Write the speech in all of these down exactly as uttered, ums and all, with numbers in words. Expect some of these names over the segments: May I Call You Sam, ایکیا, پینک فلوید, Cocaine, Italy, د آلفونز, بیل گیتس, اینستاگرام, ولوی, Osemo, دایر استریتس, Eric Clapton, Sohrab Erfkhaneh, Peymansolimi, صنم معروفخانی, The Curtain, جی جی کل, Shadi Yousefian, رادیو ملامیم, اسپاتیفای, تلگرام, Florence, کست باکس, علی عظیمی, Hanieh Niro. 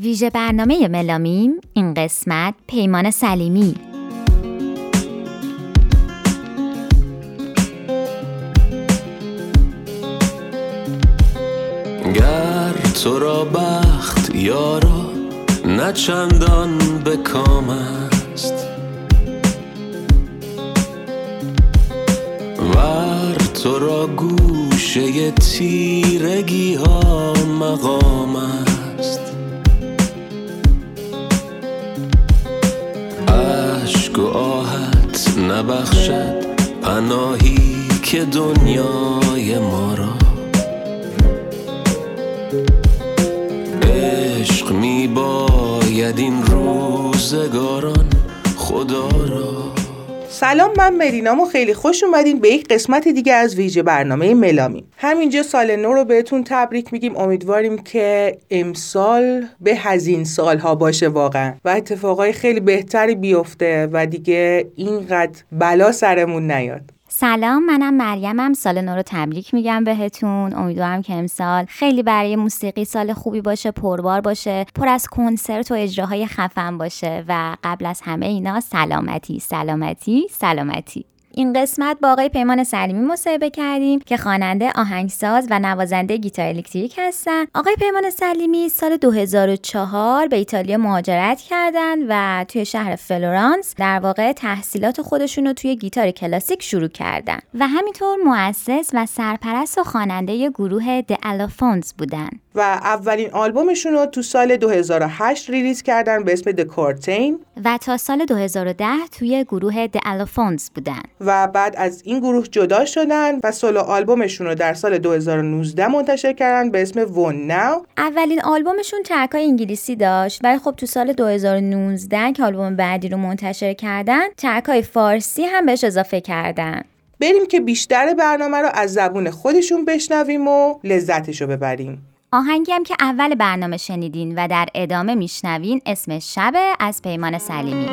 ویژه برنامه ملامیم این قسمت پیمان سلیمی. گر تو را بخت یارا نه چندان به کام است، ور تو را گوشه تیرگی ها مقام است. عشق و آهت نبخشد پناهی که دنیای ما را، عشق می باید این روزگاران خدا را. سلام، من مرینام و خیلی خوش اومدین به یک قسمت دیگه از ویژه برنامه ملامیم. همینجا سال نو رو بهتون تبریک میگیم، امیدواریم که امسال به حزین سالها باشه واقعا و اتفاقای خیلی بهتری بیفته و دیگه اینقدر بلا سرمون نیاد. سلام، منم مریمم، سال نو رو تبریک میگم بهتون. امیدوارم که امسال خیلی برای موسیقی سال خوبی باشه، پربار باشه، پر از کنسرت و اجراهای خفن باشه و قبل از همه اینا سلامتی، سلامتی، سلامتی. این قسمت با آقای پیمان سلیمی مصاحبه کردیم که خواننده، آهنگساز و نوازنده گیتار الکتریک هستن. آقای پیمان سلیمی سال دو هزار و چهار به ایتالیا مهاجرت کردن و توی شهر فلورانس در واقع تحصیلات خودشون رو توی گیتار کلاسیک شروع کردن و همینطور مؤسس و سرپرست و خواننده گروه د آلفونز بودن و اولین آلبومشون رو تو سال دو هزار و هشت ریلیز کردن به اسم The Curtain و تا سال دو هزار و ده توی گروه د آلفونز بودن و بعد از این گروه جدا شدن و سولو آلبومشون رو در سال دو هزار و نوزده منتشر کردن به اسم Van No. اولین آلبومشون ترکای انگلیسی داشت ولی خب تو سال دو هزار و نوزده که آلبوم بعدی رو منتشر کردن ترکای فارسی هم بهش اضافه کردن. بریم که بیشتر برنامه رو از زبون خودشون بشنویم و لذتش رو ببریم. آهنگی هم که اول برنامه شنیدین و در ادامه میشنوین اسم شب از پیمان سلیمی.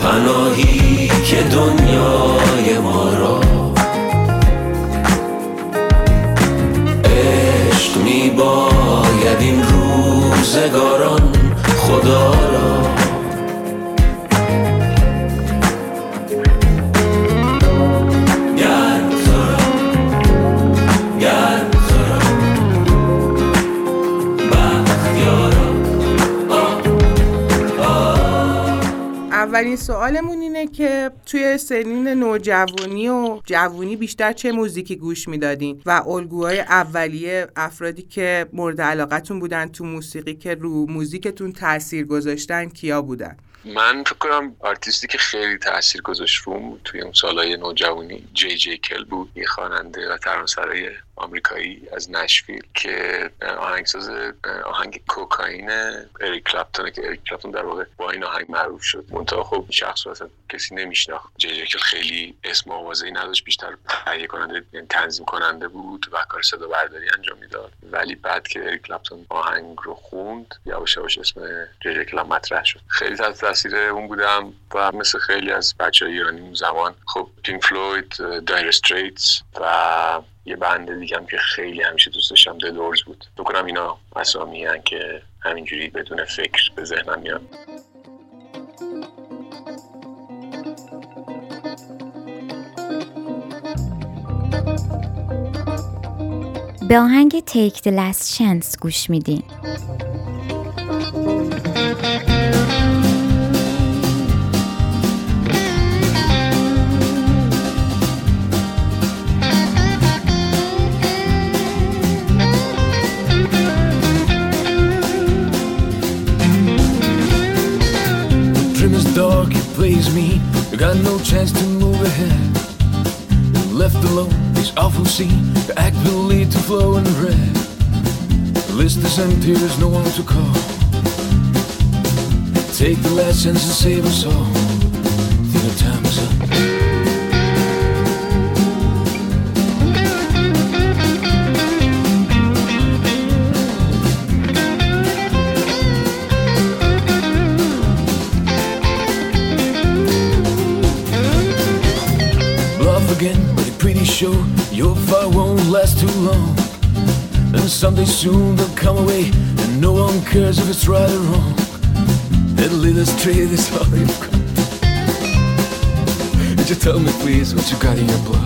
پناهی که دنیای ما را، عشق می باید این روزگاران خدا را. اولین سوالمون اینه که توی سنین نوجوانی و جوانی بیشتر چه موزیکی گوش میدادین و الگوهای اولیه افرادی که مورد علاقتون بودن تو موسیقی که رو موزیکتون تأثیر گذاشتن کیا بودن؟ من فکر کنم آرتیستی که خیلی تأثیر گذاشت روم توی اون سالهای نوجوانی جی جی کل بود، یه خواننده و ترانه‌سرای آمریکایی از نشویل که آهنگساز آهنگ کوکائین اریک کلپتون که اریک کلپتون در واقع با این آهنگ معروف شد. منتها خب شخص رو اصلا کسی نمیشناخت. جی جی کل خیلی اسم آوازه‌ای نداشت، بیشتر تهیه کننده، یعنی تنظیم کننده بود و کار صدا برداری انجام میداد. ولی بعد که اریک کلپتون آهنگ رو خوند یواش یواش اسم جی جی کل مطرح شد. خیلی تحت تاثیر اون بودم و مثل خیلی از بچه‌های ایرانی اون زمان خب پینک فلوید، دایر استریتس و یه بند دیگه هم که خیلی همیشه دوست داشتم The Doors بود. فکر کنم اینا اسامی هستن که همینجوری بدون فکر به ذهنم میاد. به آهنگ Take the Last Chance گوش میدین. always me. You got no chance to move ahead. You're left alone, this awful scene. The act will lead to flowing red. The list is empty, there's no one to call. Take the last chance and save us all. Think our time is up. Show your fire won't last too long, and someday soon they'll come away, and no one cares if it's right or wrong. That little straight is all you've got. Did you tell me please what you got in your blood?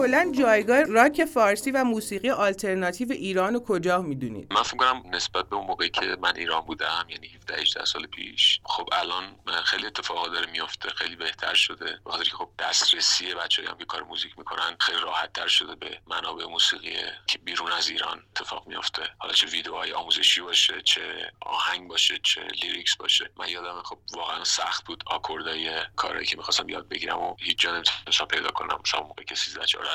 کلاً جایگاه راک فارسی و موسیقی آلترناتیو ایران رو کجا میدونید؟ من فکر کنم نسبت به اون موقعی که من ایران بودم، یعنی هفده هجده سال پیش، خب الان خیلی اتفاقا داره میفته، خیلی بهتر شده. بخاطر اینکه خب دسترسی بچه‌ای هم که کار موزیک میکنن خیلی راحت‌تر شده به منابع موسیقی که بیرون از ایران اتفاق میفته. حالا چه ویدیوهای آموزشی باشه، چه آهنگ باشه، چه لیریکس باشه. من یادم خب واقعا سخت بود آکوردای کاری که می‌خواستم یاد بگیرم و هیچ جا نمی‌تونستم پیدا کنم. شما موقعی که سیزده چهارده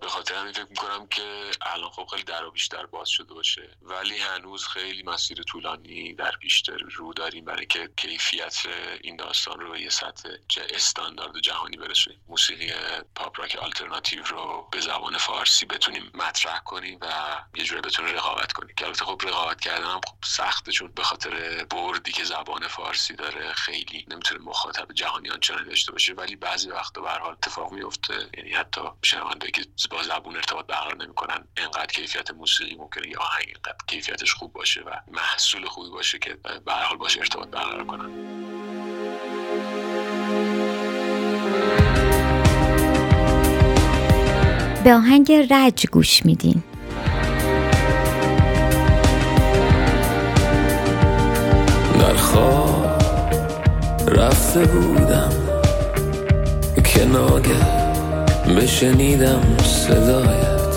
به خاطر همین فکر میکنم که الان خب خیلی درو بیشتر باز شده باشه، ولی هنوز خیلی مسیر طولانی در پیش رو داریم برای که کیفیت این داستان رو به یه سطح چه استاندارد جهانی برسونیم، موسیقی پاپ راک آلترناتیو رو به زبان فارسی بتونیم مطرح کنیم و یه جوری بتونیم رقابت کنیم. که البته خب رقابت کردن هم خب سخته، چون به خاطر بردی که زبان فارسی داره خیلی نمیتونه مخاطب جهانی آنچنانی داشته باشه، ولی بعضی وقتا به هر حال اتفاق میفته. یعنی حتی شنونده که با زبون ارتباط برقرار نمی‌کنن، اینقدر کیفیت موسیقی ممکنه یا آهنگ اینقدر کیفیتش خوب باشه و محصول خوبی باشه که به هر حال باشه ارتباط برقرار کنن. به آهنگ رج گوش میدین. در خواب رفته بودم که ناگه بشنیدم صدایت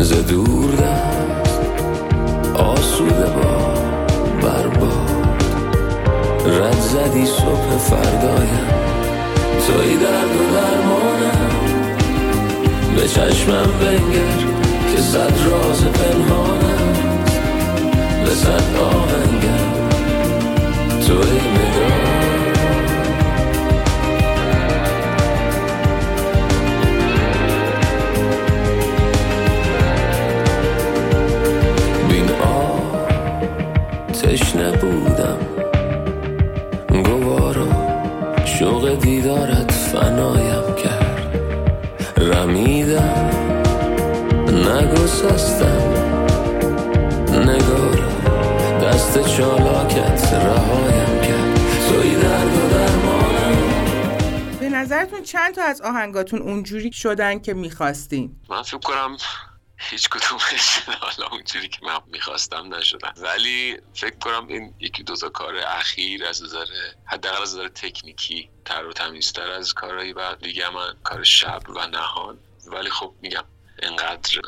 ز دور دست آسوده با برباد رد زدی صبح فردایم توی درد و درمانم به چشمم بنگر که صد راز پنهانم به صد آهنگر توی نگاه تشنه بودم گوارو شوق دیدارت فنایم کرد رمیدم نگسستم نگارم دست چالاکت رهایم کرد توی درد و درمانم. به نظرتون چند تا از آهنگاتون اونجوری شدن که میخواستین؟ من فکر کنم هیچ کدومش حالا اونجوری که من میخواستم نشدن، ولی فکر کنم این یکی دو تا کار اخیر از نظر حداقل از نظر تکنیکی تر و تمیزتر از کارهای بعد دیگه من کار شب و نهان، ولی خب میگم اینقدر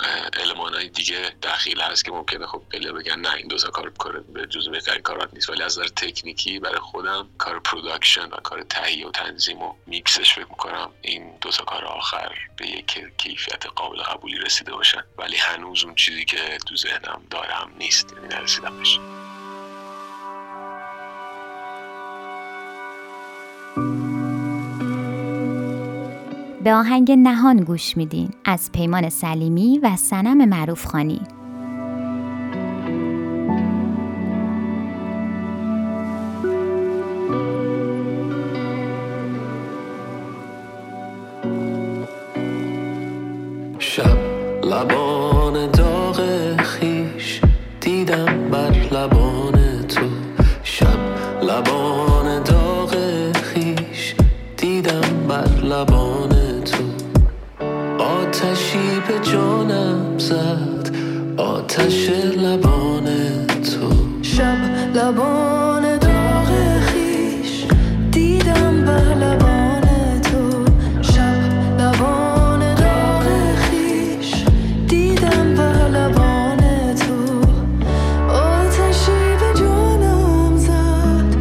المانای دیگه دخیل هست که ممکنه خب خیلی بگن نه این دو تا کار بکنه به جزو بهترین کارات نیست، ولی از نظر تکنیکی برای خودم کار پروداکشن و کار تهیه و تنظیم و میکسش فکر می‌کنم این دو تا کار آخر به یک کیفیت قابل قبولی رسیده باشن، ولی هنوز اون چیزی که تو ذهنم دارم نیست، یعنی نرسیدم بهش. به آهنگ نهان گوش میدین از پیمان سلیمی و صنم معروفخانی. شب لبان داغ خیش دیدم بر لبان تو، شب لبان داغ خیش دیدم بر لبان آتشی به جانم زد آتش لبان تو، شب لبان داغ خیش دیدم بر لبان تو، شب لبان داغ خیش دیدم بر لبان تو، آتشی به جانم زد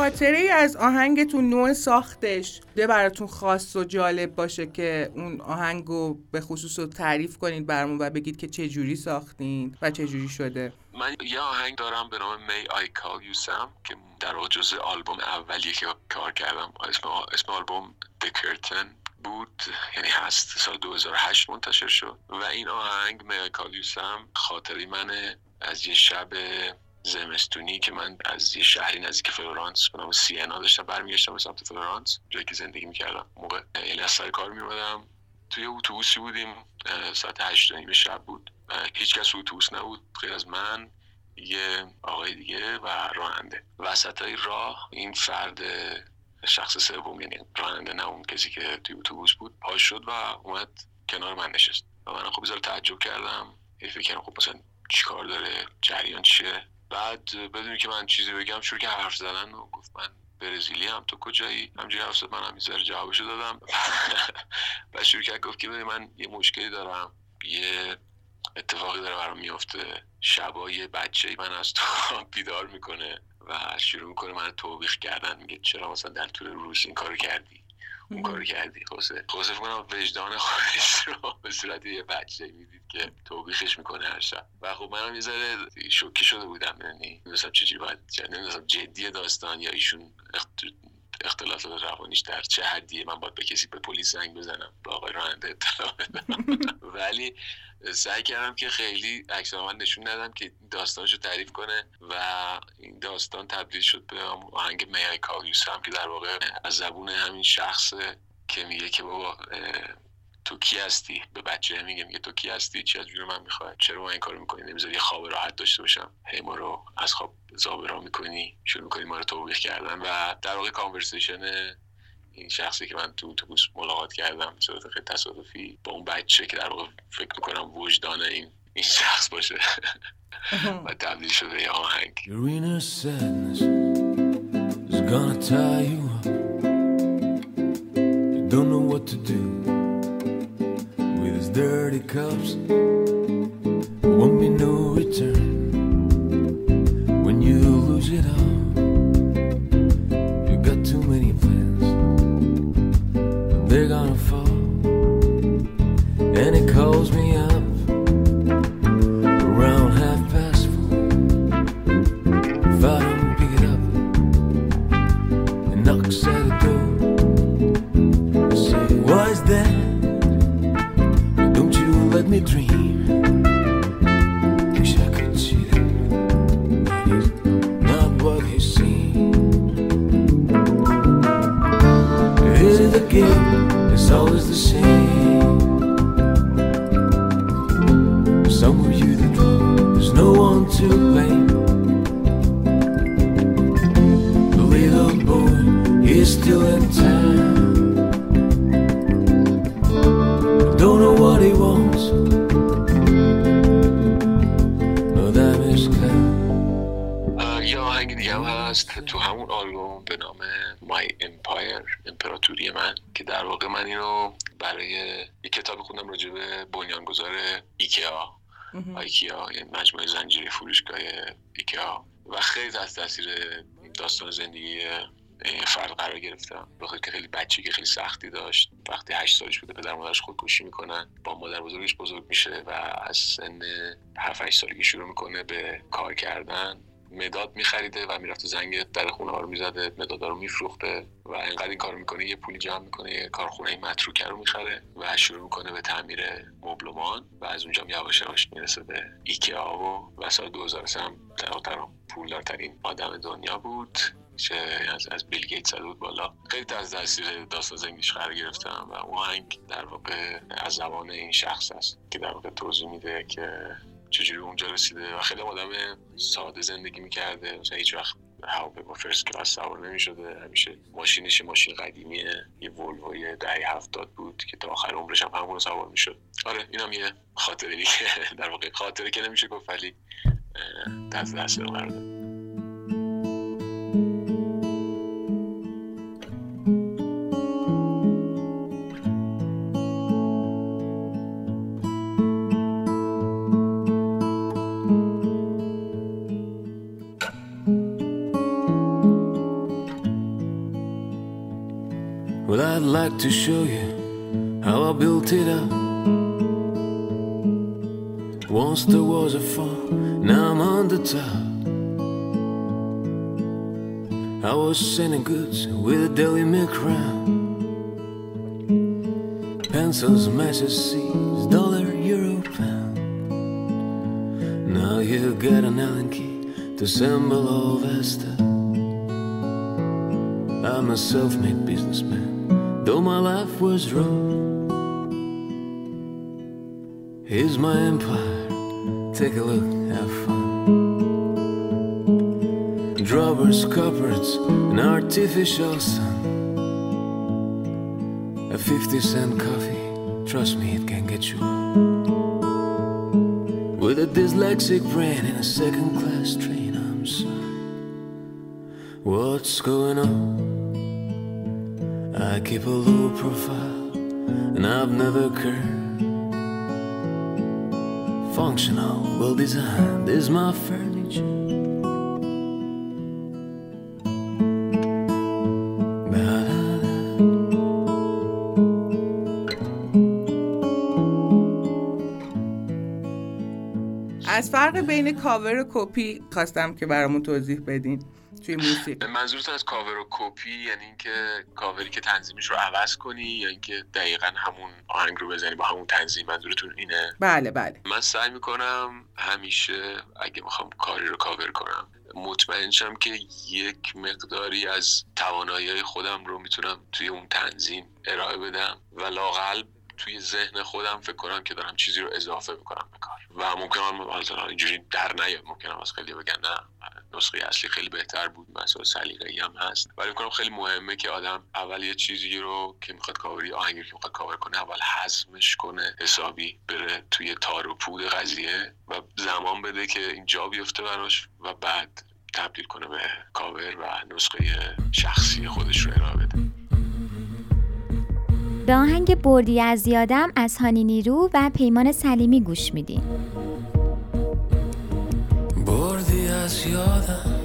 خاطره‌ای از آهنگتون، نوع ساختش، ده براتون خاص و جالب باشه که اون آهنگو به خصوص رو تعریف کنید برامون و بگید که چه جوری ساختین و چه جوری شده؟ من یه آهنگ دارم به نام May I Call You Sam که در واقع جزء آلبوم اولیه که کار کردم، اسم اسم آلبوم The Curtain بود، یعنی هست، سال دو هزار و هشت منتشر شد و این آهنگ May I Call You Sam خاطری منه از یه شب زمستونی که من از یه شهری نزدیک فلورانس به نام سینا داشتم برمیگشتم به سمت فلورانس، جایی که زندگی میکردم موقع، یعنی از سر کار میومدم، توی اتوبوسی بودیم، ساعت هشت و نیم شب بود، هیچ کس اتوبوس نبود غیر از من، یه آقای دیگه و راننده. وسطای راه این فرد شخص سوم، یعنی راننده نه اون کسی که توی اتوبوس بود، پاش شد و اومد کنار من نشست و من خب بذار تعجب کردم، فکر کردم خب مثلا چیکار داره، جریان چیه. بعد بدونی که من چیزی بگم شروع که حرف زدن و گفت من برزیلی هم، تو کجایی؟ همجوری حرف زد، من هم میذاره جوابشو دادم و شروع که گفت که بدونی من یه مشکلی دارم، یه اتفاقی داره برام میفته، شبا یه بچه‌ای من از تو بیدار میکنه و شروع میکنه من توبیخ کردن، میگه چرا مثلا در طول روز این کارو کردی، اون کارو کردی. خوصه خوصه فکرم وجدان خودش رو به صورت یه بچه میدید که توبیخش میکنه هر شب و خب منم یه ذره شوکه شده بودم، یعنی نمیدونستم چه جوری باید، نمیدونستم جدی داستان یا ایشون اختلافات روانیش در چه حدیه، من باید به کسی، به پلیس زنگ بزنم، به آقای راننده اطلاع بدم ولی سعی کردم که خیلی عکس عمل نشون ندم که داستانشو تعریف کنه و این داستان تبدیل شد به آهنگ May I Call You Sam که در واقع از زبون همین شخصه که میگه که بابا تو کی هستی، به بچه میگه میگه تو کی هستی، چه جوری من میخواد، چرا من این کارو میکنی، نمیذاری خواب راحت داشته باشم، هی ما رو از خواب زابرا میکنی، شروع میکنی ما رو توبیخ کردن و در واقع کانورسیشن این شخصی که من تو اتوبوس ملاقات کردم به صورت خیلی تصادفی با اون بچه که در واقع فکر میکنم وجدان این این شخص باشه و تبدیل شده یه آهنگ. Dirty cups won't be no return when you lose it all. You got too many plans, but they're gonna fall. And it calls me up around half past four. If I don't pick it up, it knocks at the door. I say, why is that? Let me dream. Wish I could see that, but it's not what you see. Is it the game? It's always the same. Some of you that know, there's no one to blame. The little boy is still in time. تو همون آلبوم به نام My Empire، امپراتوری من، که در واقع من اینو برای یک کتاب خوندم راجع به بنیانگذار ایکیا ایکیا یعنی مجموعه زنجیره فروشگاه ایکیا و خیلی از تاثیر داستان زندگی فرد قرار گرفتم، بخاطر که خیلی بچگی خیلی سختی داشت. وقتی هشت سالش بوده پدر مادرش خودکشی میکنن، با مادر بزرگش بزرگ میشه و از سن هفت هشت سالگی شروع میکنه به کار کردن، مداد میخریده و میرفت زنگ در خونه ها رو میزده، مدادا رو میفروخته و اینقدر این کار میکنه یه پولی جمع میکنه، یه کارخونه متروکه رو میخره و شروع میکنه به تعمیر مبلمان و از اونجا یواش یواش میرسه به ایکیا و و سال دو هزار و سه هم تقریبا پولدارترین آدم دنیا بود، چه از از بیل گیتس بود بالا. خیلی از تاثیر داستان زندگیش قرار گرفتم و اون آهنگ در واقع از زبان این شخص است که در واقع توضیح میده که چجوری اونجا رسیده و خیلی آدم ساده زندگی میکرده، مثلا هیچ وقت هواپیما فرست کلاس سوار نمیشده، همیشه ماشینش ماشین قدیمیه، یه ولوی دهه هفتاد بود که تا آخر عمرش هم همون سوار میشد. آره اینم یه خاطره دیگه، در واقع خاطره که نمیشه گفت ولی دست دست قرار داد. like to show you how I built it up. Once there was a farm, now I'm on the top. I was sending goods with a deli milk round. Pencils, matches, seeds, dollar, euro, pound. Now you got an Allen key to assemble all that stuff. I'm a self-made businessman, though my life was wrong. Here's my empire, take a look, have fun. Drawers, cupboards, an artificial sun. A fifty cent coffee, trust me it can get you on. With a dyslexic brain in a second-class train, I'm sorry. What's going on? I keep a low profile, and I've never cursed. Functional, well designed is my furniture. از فرق بین کاور و کپی خواستم که برامون توضیح بدین. منظورت از کاور و کپی یعنی اینکه کاوری که تنظیمش رو عوض کنی یا اینکه دقیقاً همون آهنگ رو بزنی با همون تنظیم؟ منظورتون اینه؟ بله بله. من سعی میکنم همیشه اگه میخوام کاری رو کاور کنم مطمئن شم که یک مقداری از توانایی‌های خودم رو میتونم توی اون تنظیم ارائه بدم و لااقل توی ذهن خودم فکر کنم که دارم چیزی رو اضافه میکنم به کار و ممکنه مثلا اینجوری در نیاد، ممکنه از خیلی بگن نه نسخه اصلی خیلی بهتر بود، مثلا سلیقه‌ای هم هست، ولی فکر کنم خیلی مهمه که آدم اول یه چیزی رو که میخواد کاوری، آهنگی که میخواد کاور کنه، اول هضمش کنه، حسابی بره توی تار و پود قضیه و زمان بده که این جا بیفته براش و بعد تبدیل کنه به کاور و نسخه شخصی خودش رو ارائه بده. به آهنگ بردی از یادم از هانی نیرو و پیمان سلیمی گوش میدیم. بردی از یادم،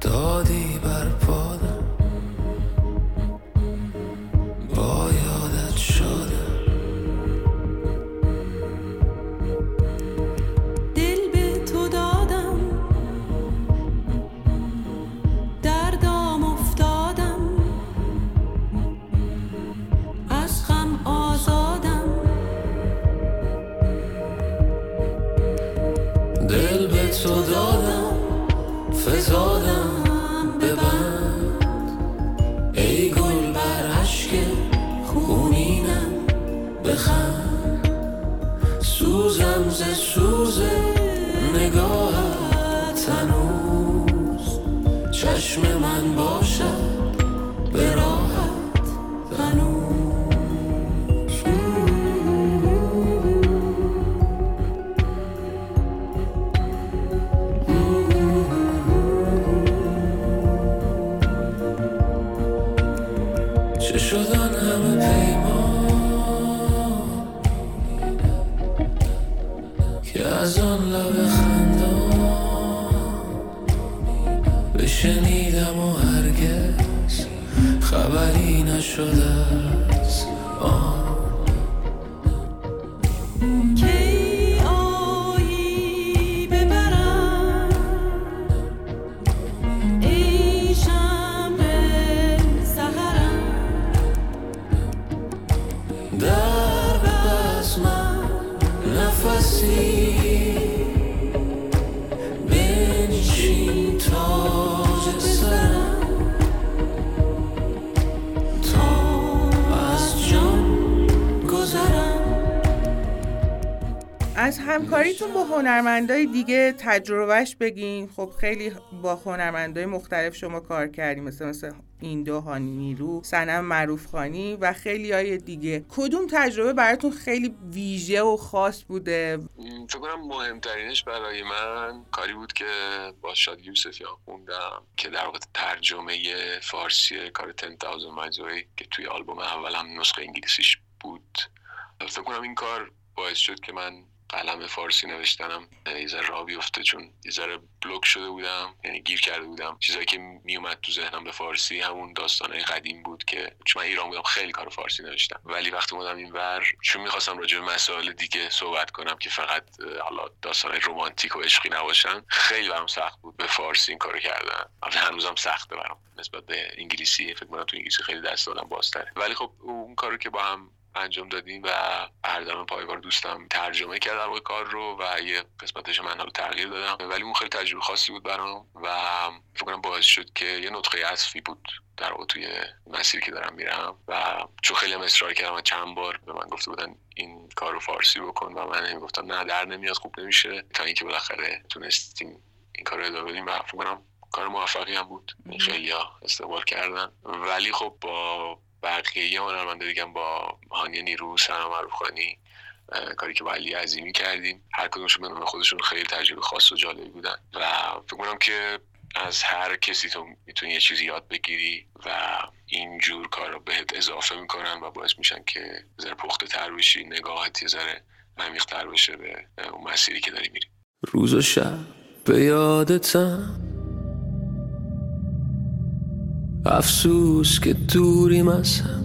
دادی بر پادم، با یادت شدم، دل به تو دادم، دردام افتادم، دل به تو دادم، فزادم ببند، ای گل بر عشق خونینم بخند، سوزم ز سوز نگاهت هنوز، چشم من باشد به راحت هنوز. شدن همه پیمان که از آن لب خندان بشنیدم و هرگز خبری نشده از آن. از همکاریتون با هنرمندای دیگه تجربهش بگین. خب خیلی با هنرمندای مختلف شما کار کردیم، مثلا مثلا این دو هانی نیرو، صنم معروفخانی و خیلی های دیگه. کدوم تجربه براتون خیلی ویژه و خاص بوده؟ فکر کنم مهمترینش برای من کاری بود که با شادی یوسفیان خوندم که در واقع ترجمه فارسی کار ده هزار مجوری که توی آلبوم اولم نسخه انگلیسیش بود. فکر کنم این کار باعث شد که من قلم فارسی نوشتنم یه ذره راه بیفته، چون یه ذره بلوک شده بودم، یعنی گیر کرده بودم. چیزایی که میومد تو ذهنم به فارسی همون داستانای قدیم بود که چون من ایران بودم خیلی کار فارسی نوشتم، ولی وقتی اومدم اینور چون می‌خواستم راجع به مسائل دیگه صحبت کنم که فقط حالا داستانای رمانتیک و عشقی نباشن، خیلی برام سخت بود به فارسی این کارو کردن. البته هنوزم سخته برام نسبت به انگلیسی، فکر کنم تو انگلیسی خیلی دست آدم بازتره، ولی خب اون کارو که با هم انجام دادیم و اردم پایگار دوستم ترجمه کرد اون کار رو و یه قسمتش من رو تغییر دادم، ولی اون خیلی تجربه خاصی بود برام و فکر کنم باعث شد که یه نطقه عطفی بود در واقع توی مسیری که دارم میرم. و چون خیلی هم اصرار کردم و چند بار به من گفته بودن این کار رو فارسی بکن و من میگفتم نه، در نمیاد، خوب نمیشه، تا اینکه بالاخره تونستیم این کار رو ادامه بدیم و فکر کنم کار موفقی هم بود. خیلیا استقبال کردن، ولی خب با بقیه هنرمنده دیگه با هانیه نیرو، سهراب عرفخانی، کاری که با علی عظیمی کردیم، هر کدومشون به نوع خودشون خیلی تجربه خاص و جالبی بودن و فکر کنم که از هر کسی تو میتونی یه چیزی یاد بگیری و اینجور کارا بهت اضافه میکنن و باعث میشن که ذره پخته تر بشی، نگاهت یه ذره عمیق تر بشه به اون مسیری که داری میری. روز و شب به یادتم، افسوس که دوریم از هم،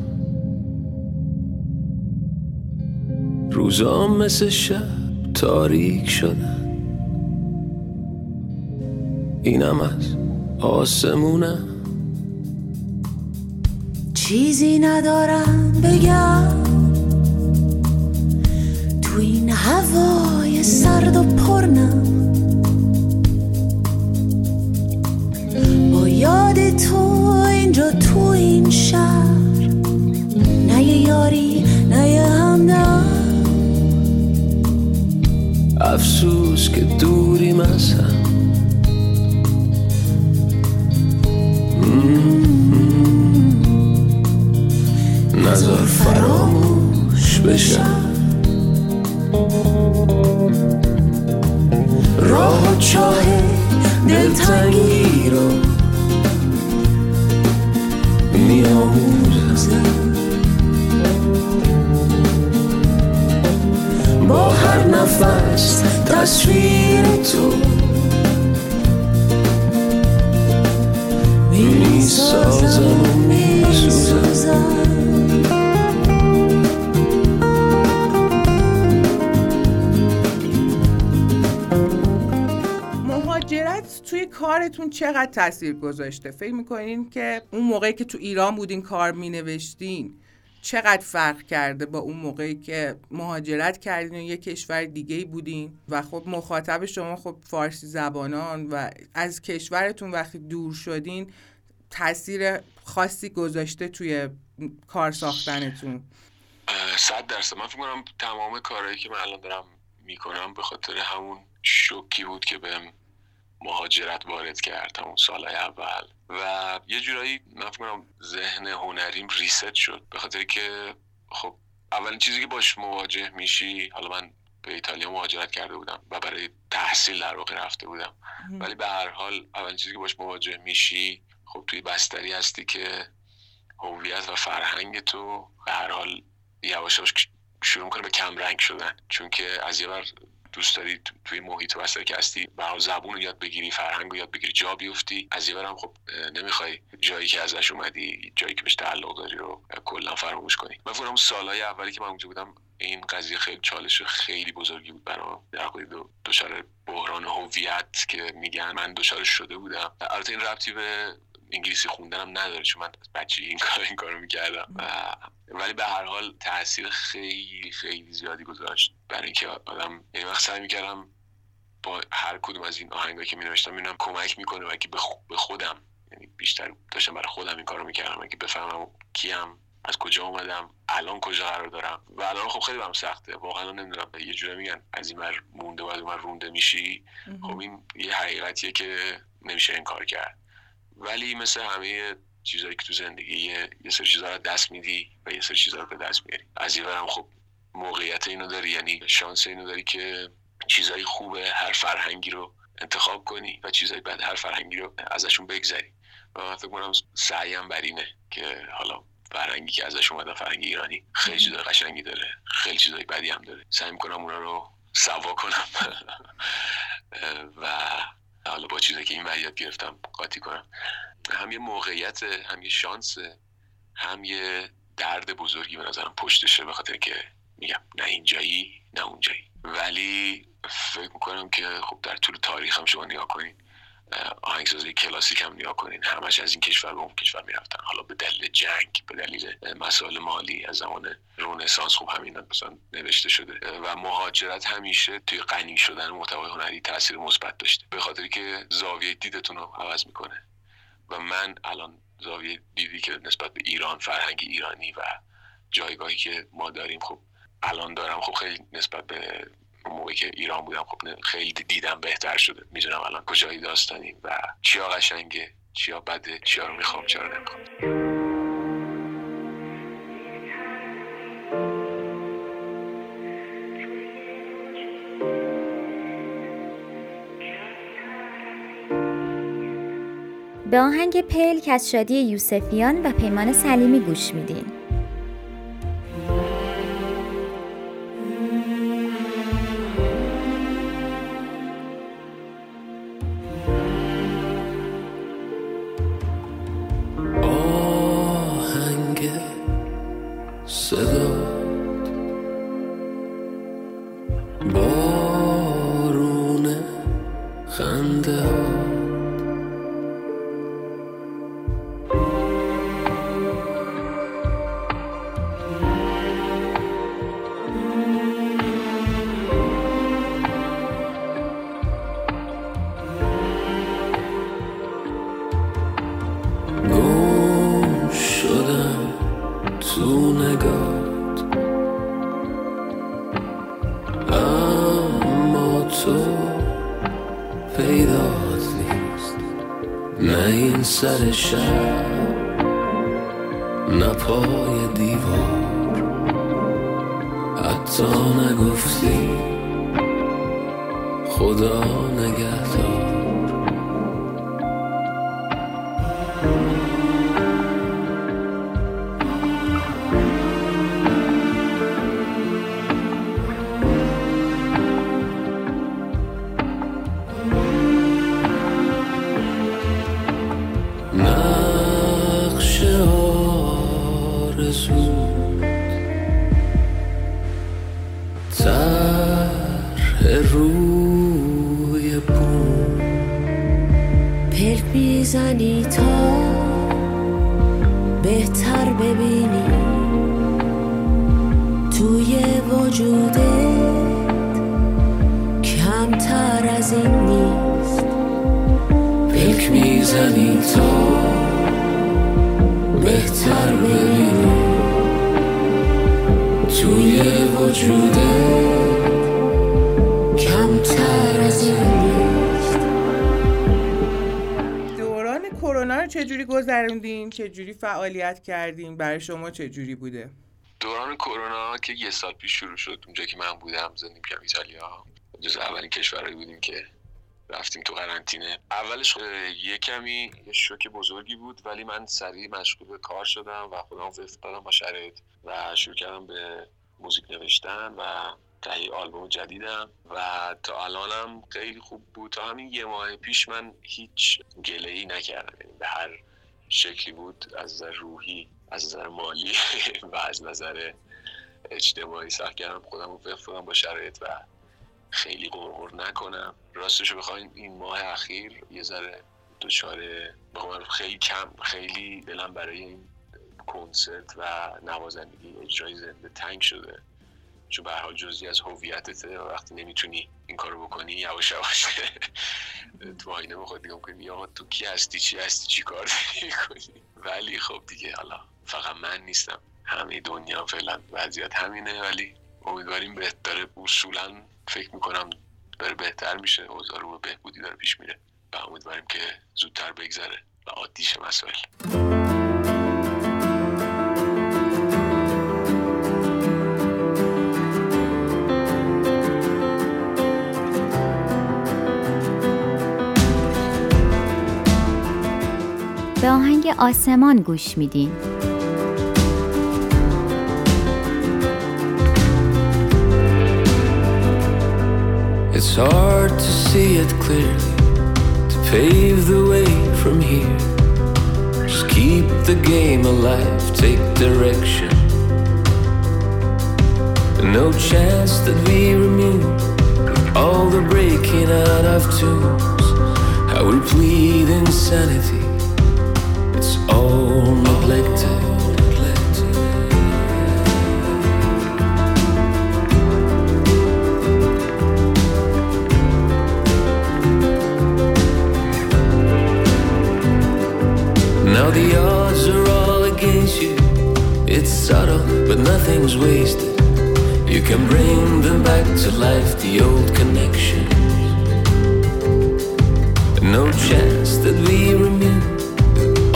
روزام مثل شب تاریک شدن، اینم از آسمونم. چیزی ندارم بگم تو این هوای سرد و پرنم، با یاد تو اینجا تو این شهر، نه یه یاری نه یه همدم. افسوس که دوریم از هم، نذار فراموش بشم، راه و چاه دلتنگی رو می‌آموزم، با هر نفس تصویر تو می‌سازم و می‌سوزم. توی کارتون چقدر تاثیر گذاشته؟ فکر میکنین که اون موقعی که تو ایران بودین کار مینوشتین چقدر فرق کرده با اون موقعی که مهاجرت کردین و یه کشور دیگه‌ای بودین و خب مخاطب شما خب فارسی زبانان و از کشورتون وقتی دور شدین تاثیر خاصی گذاشته توی کار ساختنتون؟ صد درصد. من فکر میکنم تمام کارهایی که من الان دارم میکنم به خاطر همون شوکی بود که بهم مهاجرت وارد کرد همون سالهای اول و یه جورایی من فکر کنم ذهن هنریم ریست شد، به خاطر که خب اولین چیزی که باش مواجه میشی، حالا من به ایتالیا مهاجرت کرده بودم و برای تحصیل در واقع رفته بودم، ولی به هر حال اولین چیزی که باش مواجه میشی خب توی بستری هستی که هویت و فرهنگ تو به هر حال یواش یواش شروع می‌کنه به کم رنگ شدن، چون که از یه بر دوست داری توی محیط واسه که هستی با زبون رو یاد بگیری، فرهنگ رو یاد بگیری، جا بیفتی. از یه برم خب نمیخوای جایی که ازش اومدی، جایی که بهش تعلق داری رو کلا فراموش کنی. من فکر کنم سالهای اولی که من اونجا بودم این قضیه خیلی چالش خیلی بزرگی بود برام، در واقع دچار بحران هویت که میگن من دچارش شده بودم. البته این ربطی به انگلیسی خوندنم نداره چون من بچگی این کار این کارو میکردم و ولی به هر حال تاثیر خیلی خیلی زیادی گذاشت برای اینکه آدم، یعنی وقت سعی میکردم با هر کدوم از این آهنگایی که مینوشتم ببینم کمک میکنه و که به خودم، یعنی بیشتر داشتم برای خودم این کارو میکردم که بفهمم کیم، از کجا اومدم، الان کجا قرار دارم. و الان خب خیلی برام سخته واقعا، نمیدونم، یه جوری میگن از این ور مونده بعد اون رونده میشی. خب این یه حقیقتیه که نمیشه انکار کرد، ولی مثل همه چیزایی که تو زندگی یه سری چیزا رو دست میدی و یه سری چیزا رو به دست میاری. از این برم خب موقعیت اینو داری، یعنی شانس اینو داری که چیزای خوبه هر فرهنگی رو انتخاب کنی و چیزای بد هر فرهنگی رو ازشون بگذری. و من فکر می‌کنم سعیم بر اینه که حالا فرهنگی که ازش اومده، فرهنگ ایرانی، خیلی چیزای قشنگی داره، خیلی چیزای بدی هم داره، سعی می‌کنم اونا رو سوا کنم و حالا با چیزی که این وحیات گرفتم قاطی کنم. هم یه موقعیت، هم یه شانس، هم یه درد بزرگی به نظرم پشتشه، به خاطر که میگم نه اینجایی نه اونجایی. ولی فکر میکنم که خب در طول تاریخ هم شما نیا کنین، آهنگسازی کلاسیک هم نیا کنین، همش از این کشور به اون کشور میرفتن، حالا به دلیل جنگ، به دلیل مسائل مالی، از زمان رنسانس خوب همین مثلا نوشته شده. و مهاجرت همیشه توی غنی شدن محتوای هنری تاثیر مثبت داشته، به خاطر که زاویه دیدتون رو عوض میکنه. و من الان زاویه دیدی که نسبت به ایران، فرهنگ ایرانی و جایگاهی که ما داریم، خب الان دارم، خب خیلی نسبت به موقعی که ایران بودم خب خیلی دیدم بهتر شده. میدونم الان کجایی داستانیم و چیا قشنگه، چیا بده، چیا رو میخوام، چیا رو نمیخوام. به آهنگ پلک از شادی یوسفیان و پیمان سلیمی گوش میدین. آهنگ صدا بارون خنده سر شب، نه پای دیوار، حتی نگفتی خدا نگهدار. میزنی تا بهتر ببینی توی وجودت کمتر از این نیست. پلک میزنی تا بهتر ببینی توی وجودت کمتر از این نیست. چجوری گذروندین؟ چجوری فعالیت کردین؟ برای شما چجوری بوده؟ دوران کرونا که یه سال پیش شروع شد، اونجا که من بودم زندگی کردم ایتالیا، جز اولین کشورهایی بودیم که رفتیم تو قرنطینه. اولش یه کمی شوک بزرگی بود، ولی من سریع مشغول به کار شدم و خودم وفق دادم با شرایط و شروع کردم به موزیک نوشتن و تهیه آلبوم جدیدم و تا الانم خیلی خوب بود. تا همین یه ماه پیش من هیچ گله‌ای نکردم، یعنی به هر شکلی بود، از نظر روحی، از نظر مالی و از نظر اجتماعی سعی کردم خودم رو وفق بدم با شرایط و خیلی غرغر نکنم. راستشو بخواین این ماه اخیر یه ذره دچار خیلی کم خیلی دلم برای این کنسرت و نوازندگی اجرای زنده تنگ شده، چون به هر حال جزئی از هویتت، وقتی نمیتونی این کارو بکنی یواش یواش تو آینه به خود دیگه میگی آقا تو کی هستی، چی هستی، چی کار میکنی. ولی خب دیگه حالا فقط من نیستم، همه دنیا فعلا وضعیت همینه، ولی امیدواریم بهتره. اصولا فکر میکنم داره بهتر میشه، اوضاع رو به بهبودی داره پیش میره و امیدواریم که زودتر بگذره و عادی شه مسائل. به آهنگ آسمان گوش میدین. It's hard to see it clearly, to pave the way from here. Just keep the game alive, take direction. No chance that we remove all the breaking out of tunes. How we plead insanity, it's all neglected. Now the odds are all against you. It's subtle, but nothing's wasted. You can bring them back to life, the old connections. No chance that we remove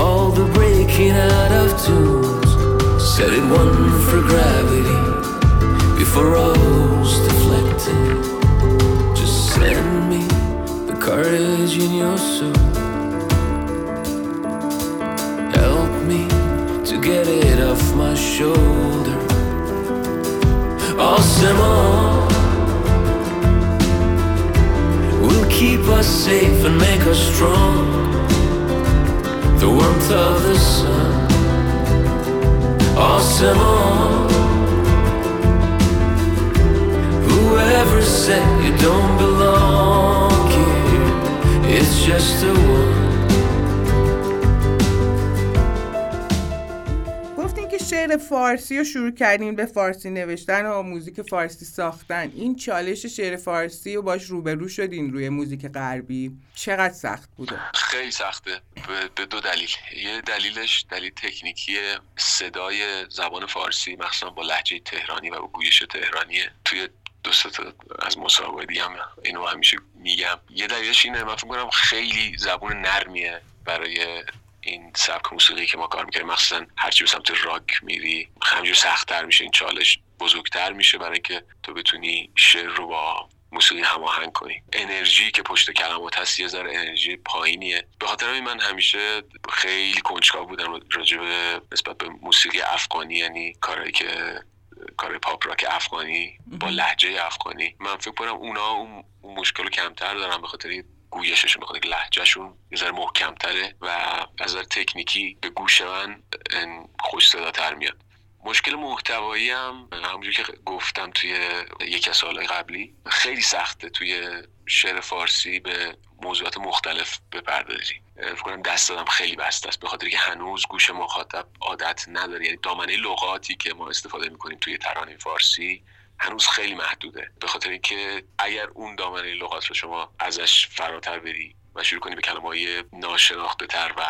all the breaking out of tunes. Set it one for gravity before all's deflected. Just send me the courage in your soul. Help me to get it off my shoulder. Osemo will keep us safe and make us strong. The warmth of the sun. Osemo, whoever said you don't belong here, it's just a war. شعر فارسی رو شروع کردیم به فارسی نوشتن و موزیک فارسی ساختن. این چالش شعر فارسی رو باش روبرو شدین روی موزیک غربی، چقدر سخت بوده؟ خیلی سخته، به دو دلیل. یه دلیلش دلیل تکنیکی صدای زبان فارسی، مخصوصا با لهجه تهرانی و با گویش تهرانیه. توی دو سه تا از مصاحبه‌های دیگه‌ام اینو همیشه میگم. یه دلیلش اینه، من فکر می‌کنم خیلی زبون نرمیه برای این سبک موسیقی که ما کار میکنیم. مخصوصا هرچی به سمت راک میری همینجور سخت‌تر میشه، این چالش بزرگتر میشه برای اینکه تو بتونی شعر رو با موسیقی هماهنگ کنی. انرژی که پشت کلمات هست یه ذره انرژی پایینیه. به خاطر همین من همیشه خیلی کنجکاو بودم راجع به نسبت به موسیقی افغانی، یعنی کاری که کار پاپ راک افغانی با لهجه افغانی. من فکر کنم اونا اون مشکل کمتر دارن، به خاطر گویششون، میخواد که لهجهشون یه ذره محکم‌تره و از نظر تکنیکی به گوش من خوش صداتر میاد. مشکل محتوایی هم همونجوری که گفتم توی یکی از سال‌های قبلی، خیلی سخته توی شعر فارسی به موضوعات مختلف بپردازی. فکر کنم دست دادم خیلی بسته است، به خاطر که هنوز گوش مخاطب عادت نداره. یعنی دامنه لغاتی که ما استفاده میکنیم توی ترانه فارسی هنوز خیلی محدوده، به خاطر اینکه اگر اون دامنه لغات رو شما ازش فراتر بری و شروع کنی به کلمه‌های ناشناخته‌تر و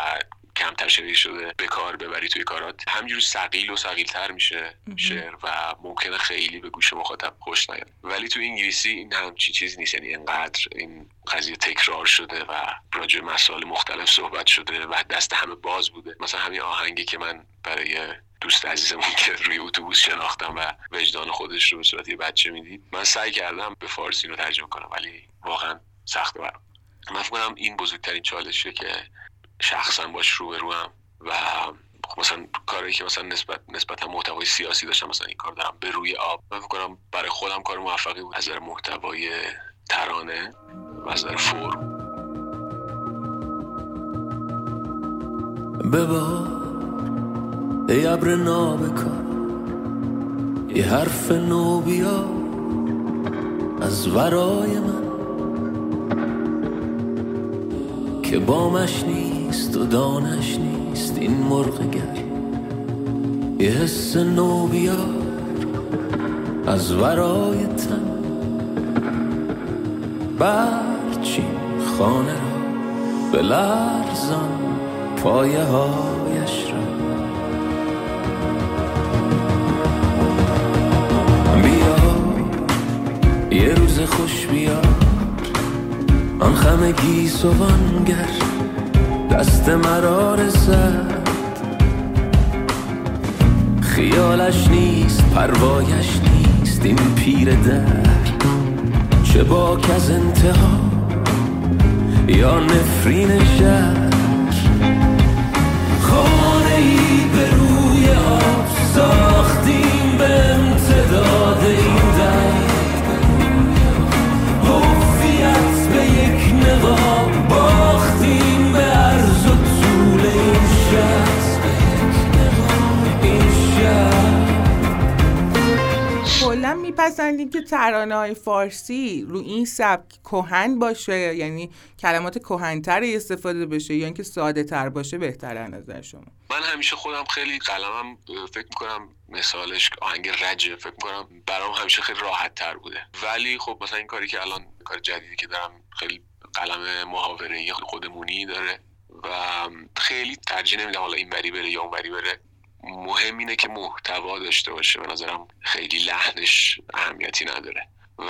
کمتر شنیده شده به کار ببری توی کارات، همینجوری ثقیل و ثقیل‌تر میشه شعر و ممکنه خیلی به گوش مخاطب خوش نیاد. ولی توی انگلیسی این همچی چیز نیست، یعنی اینقدر این قضیه تکرار شده و راجع به مسائل مختلف صحبت شده و دست همه باز بوده. مثلا همین آهنگی که من برای دوست عزیزمون که روی اتوبوس شناختم و وجدان خودش رو به صورت یه بچه میدید، من سعی کردم به فارسی رو ترجمه کنم ولی واقعا سخته برام. من فکر کنم این بزرگترین چالشه که شخصا باش روبروم. و مثلا کاری که مثلا نسبت نسبت هم محتوای سیاسی داشتم، مثلا این کار دارم به روی آب، من فکر کنم برای خودم کار موفقی بود از نظر محتوای ترانه و از نظر فرم. بابا ای ابر نابکار، ای حرف نو بیار از ورای من که بامش نیست و دانش نیست این مرغ گر. ای حس نو بیار از ورای تن، برچین خانه را به لرزان پایه هایش را. یه روز خوش بیار آن خم گیس و وانگر دست مرا رسد. خیالش نیست پروایش نیست این پیر در، چه باک از انتها یا نفرین شهر. خانه ای به روی آب ساختیم به امتداد این در. Oh کلا میپسندیم که ترانه‌های فارسی رو این سبک کهن باشه، یعنی کلمات کهن‌تر استفاده بشه، یا یعنی اینکه ساده‌تر باشه بهتره از نظر شما؟ من همیشه خودم خیلی قلمم فکر می‌کنم مثالش آهنگ رجه، فکر می‌کنم برام همیشه خیلی راحت‌تر بوده، ولی خب مثلا این کاری که الان کار جدیدی که دارم خیلی قلم محاوره‌ای خودمونی داره و خیلی ترجیح نمیدم حالا این بری بره یا اون بری بره. مهم اینه که محتوا داشته باشه، به نظرم خیلی لحنش اهمیتی نداره و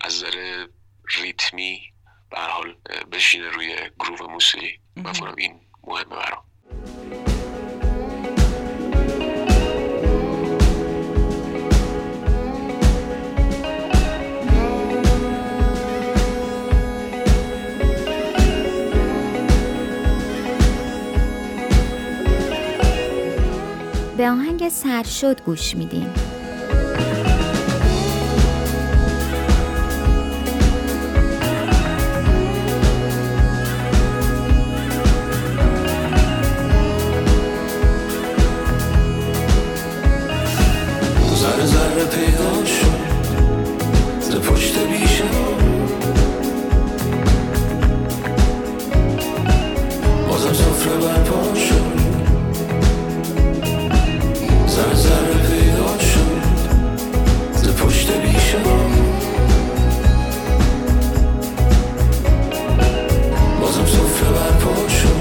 از نظر ریتمی به هر حال بشینه روی گروه موسیقی، من فکرم این مهمه برام. به آهنگ سرشد گوش میدیم. ذره ذره پیدا شد ز پشت بیشه بازم سفره برپا شد زر زر پیدا شد ز پشت بیشه بازم صفر برپا شد.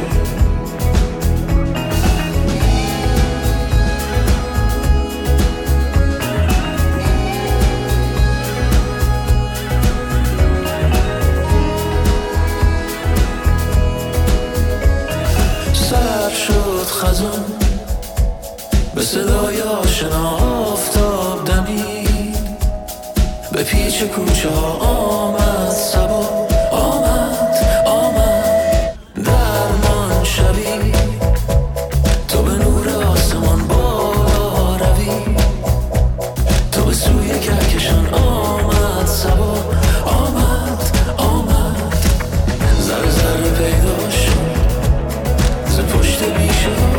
سر شد خزان به صدای آشنا آفتاب دمید، به پیچ کوچه ها آمد صبا، آمد آمد درمان شبی تو به نور آسمان بالا روی، تو به سوی کهکشان آمد صبا، آمد آمد ذره ذره پیدا شد ز پشت بیشه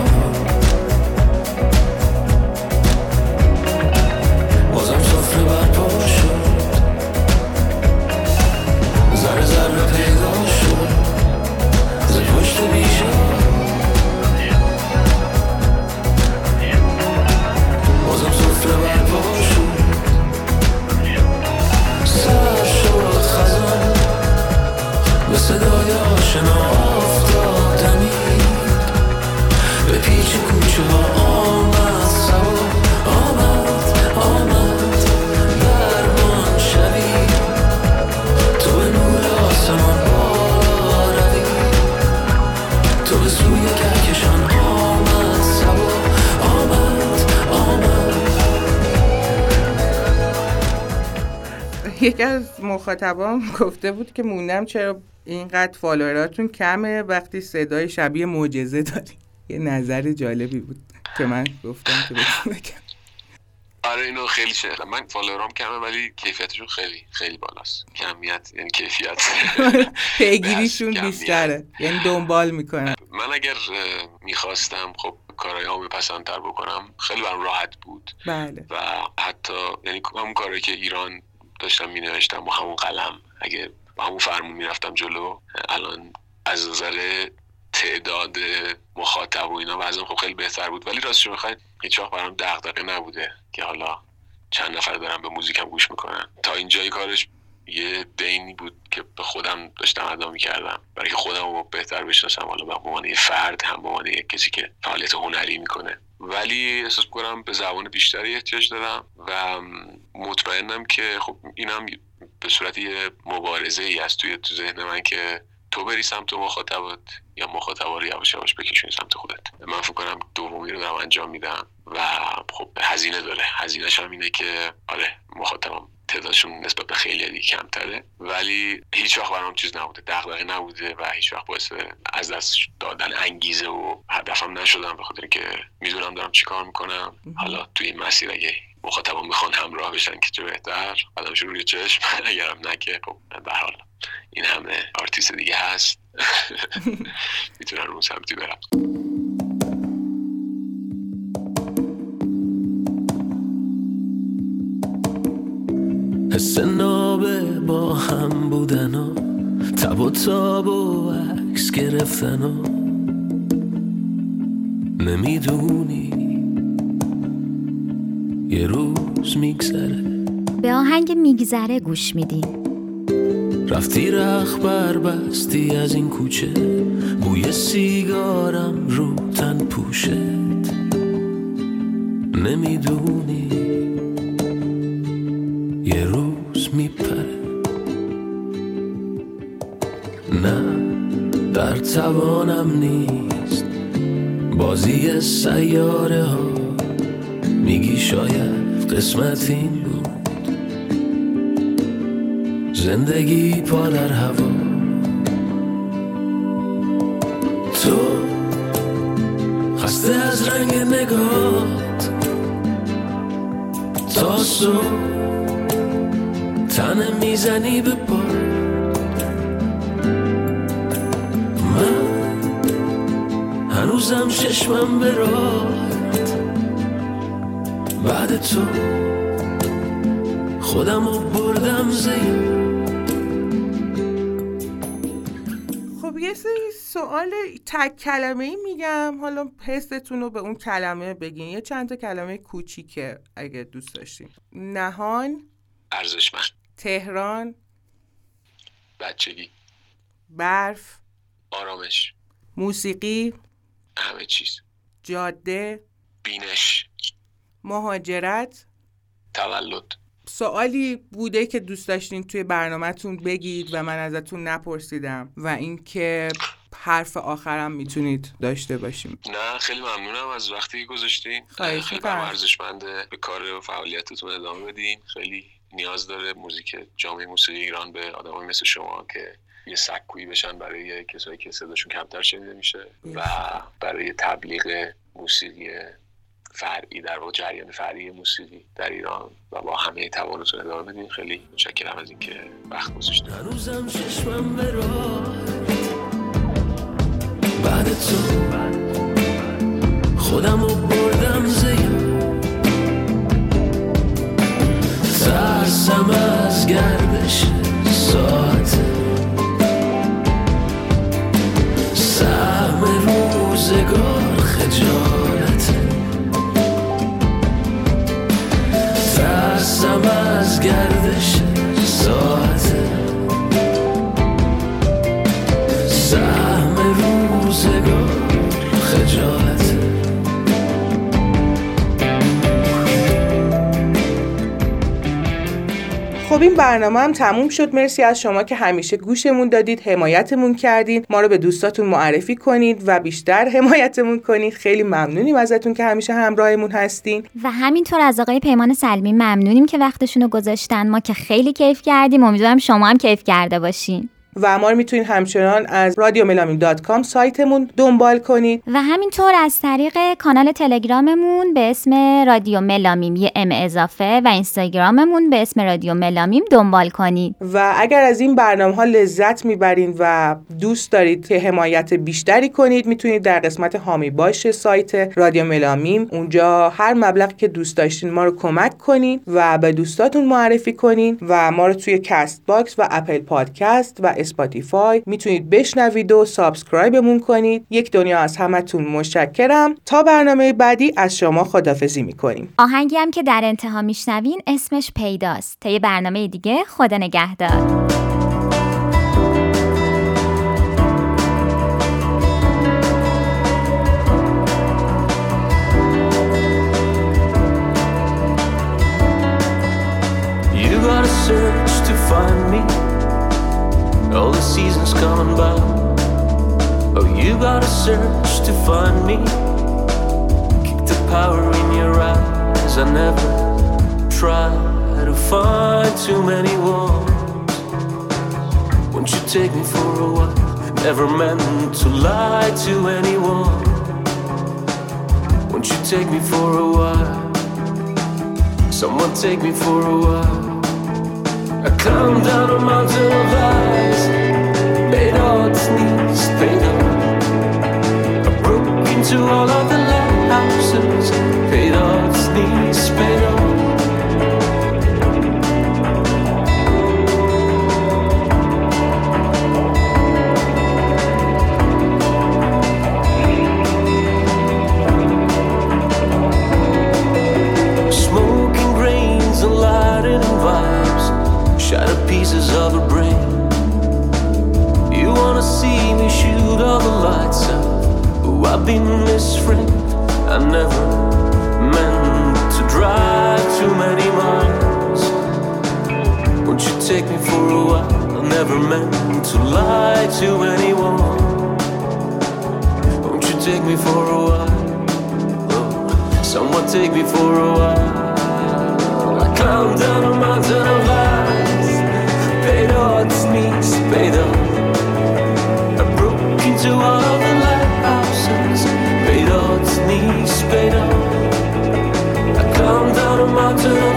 یکی از مخاطبام گفته بود که موندم چرا اینقدر فالووراتون کمه وقتی صدای شبیه معجزه داری. یه نظر جالبی بود که من گفتم که بهتون بگم. آره اینو خیلی شده، من فالوورام کمه ولی کیفیتشون خیلی خیلی بالاست. کمیت یعنی کیفیت، پیگیریشون بیشتره، یعنی دنبال میکنن. من اگر میخواستم خب کارهای عام پسندتر بکنم خیلی برام راحت بود. بله. و حتی یعنی همون کاری که ایران داشتم می نوشتم با همون قلم، اگه با همون فرمون می رفتم جلو، الان از نظر تعداد مخاطب و اینا وضعم خب خیلی بهتر بود. ولی راستش میخواین هیچ وقت برام دغدغه نبوده که حالا چند نفر دارن به موزیکم گوش میکنن. تا اینجای کارش یه دینی بود که به خودم داشتم ادا میکردم برای که خودم رو بهتر بشناسم، حالا به عنوان یه فرد هم به عنوان یک کسی که فعالیت هنری میکنه. ولی احساس می‌کنم به زبان بیشتری احتیاج دارم و مطمئنم که خب اینم به صورت یه مبارزه‌ای از توی تو ذهن من که تو بری سمت مخاطبات یا مخاطبا رو یواش یواش بکشونی سمت خودت. من فکر کنم دومی رو دارم انجام میدم و خب هزینه داره. هزینه‌ش هم اینه که آره مخاطبم تعدادشون نسبت به خیلی دیگه کمتره، ولی هیچ وقت برام چیز نبوده، دغدغه نبوده و هیچ وقت باعث از دست دادن انگیزه و هدفم نشدم، به خاطر اینکه میدونم دارم چیکار میکنم. حالا توی این مسیر اگه مخاطبم میخوان همراه بشن که چه بهتر، قدمشون روی چشم، اگرم نه که خب به هر حال این همه آرتیست دیگه هست میتونن اون سمتی برن. حس نابه با هم بودن و تب و تاب و عکس گرفتن و نمیدونی یه روز میگذره. به آهنگ میگذره گوش میدین. رفتی رخ بر بستی از این کوچه، بوی سیگارم رو تن پوشت، نمیدونی یه روز میپره. نه در توانم نیست بازی سیاره ها، میگی شاید قسمت این بود، زندگی پا در هوا. تو خسته از رنگ نگات، تا سو تنم میزنی به پا، من هنوزم چشمم به راهت، بعد تو خودم رو بردم زیر. یه سری سوال تک کلمه‌ای میگم، حالا حستون رو به اون کلمه بگین، یه چند تا کلمه کوچیکه اگه دوست داشتین. نهان، ارزشمند، تهران، بچگی، برف، آرامش، موسیقی، همه چیز، جاده، بینش، مهاجرت، تولد. سوالی بوده که دوست داشتین توی برنامه‌تون بگید و من ازتون نپرسیدم و اینکه حرف آخرم میتونید داشته باشیم. نه خیلی ممنونم از وقتی گذاشتین، خیلی ارزشمنده. به کار و فعالیتتون ادامه بدین، خیلی نیاز داره موزیک جامعه موسیقی ایران به آدمایی مثل شما که یه سکویی بشن برای کسایی که صداشون کمتر شنیده میشه و برای تبلیغ موسیقی فرعی، در واقع جریان فرعی موسیقی در ایران، و با همه توانتون ادامه بدین. خیلی متشکرم از اینکه وقت گذاشتید. هنوزم چشمم به راهت، بعد تو خودمو بردم زیر، ترسم از گردش ساعت، سهم روزگار خجالت، ترسم از گردش ساعت، سهم روزگار خجالت. خب این برنامه هم تموم شد. مرسی از شما که همیشه گوشمون دادید، حمایتمون کردید، ما رو به دوستاتون معرفی کنید و بیشتر حمایتمون کنید. خیلی ممنونیم ازتون که همیشه همراهمون هستین. و همینطور از آقای پیمان سلیمی ممنونیم که وقتشون رو گذاشتن، ما که خیلی کیف کردیم، امیدوارم شما هم کیف کرده باشین. و ما رو میتونید همچنان از رادیو ملامیم دات کام سایتمون دنبال کنید و همینطور از طریق کانال تلگراممون به اسم رادیو ملامیم یه ام اضافه و اینستاگراممون به اسم رادیو ملامیم دنبال کنید. و اگر از این برنامه‌ها لذت میبرین و دوست دارید که حمایت بیشتری کنید، میتونید در قسمت حامی باش سایت رادیو ملامیم، اونجا هر مبلغی که دوست داشتین ما رو کمک کنید و به دوستاتون معرفی کنید و ما رو توی کست باکس و اپل پادکست و اسپاتیفای میتونید بشنوید و سابسکرایبمون کنید. یک دنیا از همتون متشکرم. تا برنامه بعدی از شما خداحافظی میکنیم. آهنگی هم که در انتها میشنوین اسمش پیداست. تا یه برنامه دیگه، خدا نگهدار. You gotta search to find me. All the seasons coming by. Oh, you gotta search to find me. Kick the power in your eyes. I never try to find too many walls. Won't you take me for a while? Never meant to lie to anyone. Won't you take me for a while? Someone take me for a while. I come down a mountain of lies. Made all its knees paid off. I broke into all of the lighthouses. Paid all its knees paid off. shattered pieces of her brain. You wanna see me shoot all the lights out? Oh, I've been misframed. I never meant to drive too many miles. Won't you take me for a while? I never meant to lie to anyone. Won't you take me for a while? Oh, someone take me for a while. I climbed down a mountain of lies, paid on sneaks, paid on. I broke into all of the lighthouses, paid on sneaks, paid on. I climbed down a mountain of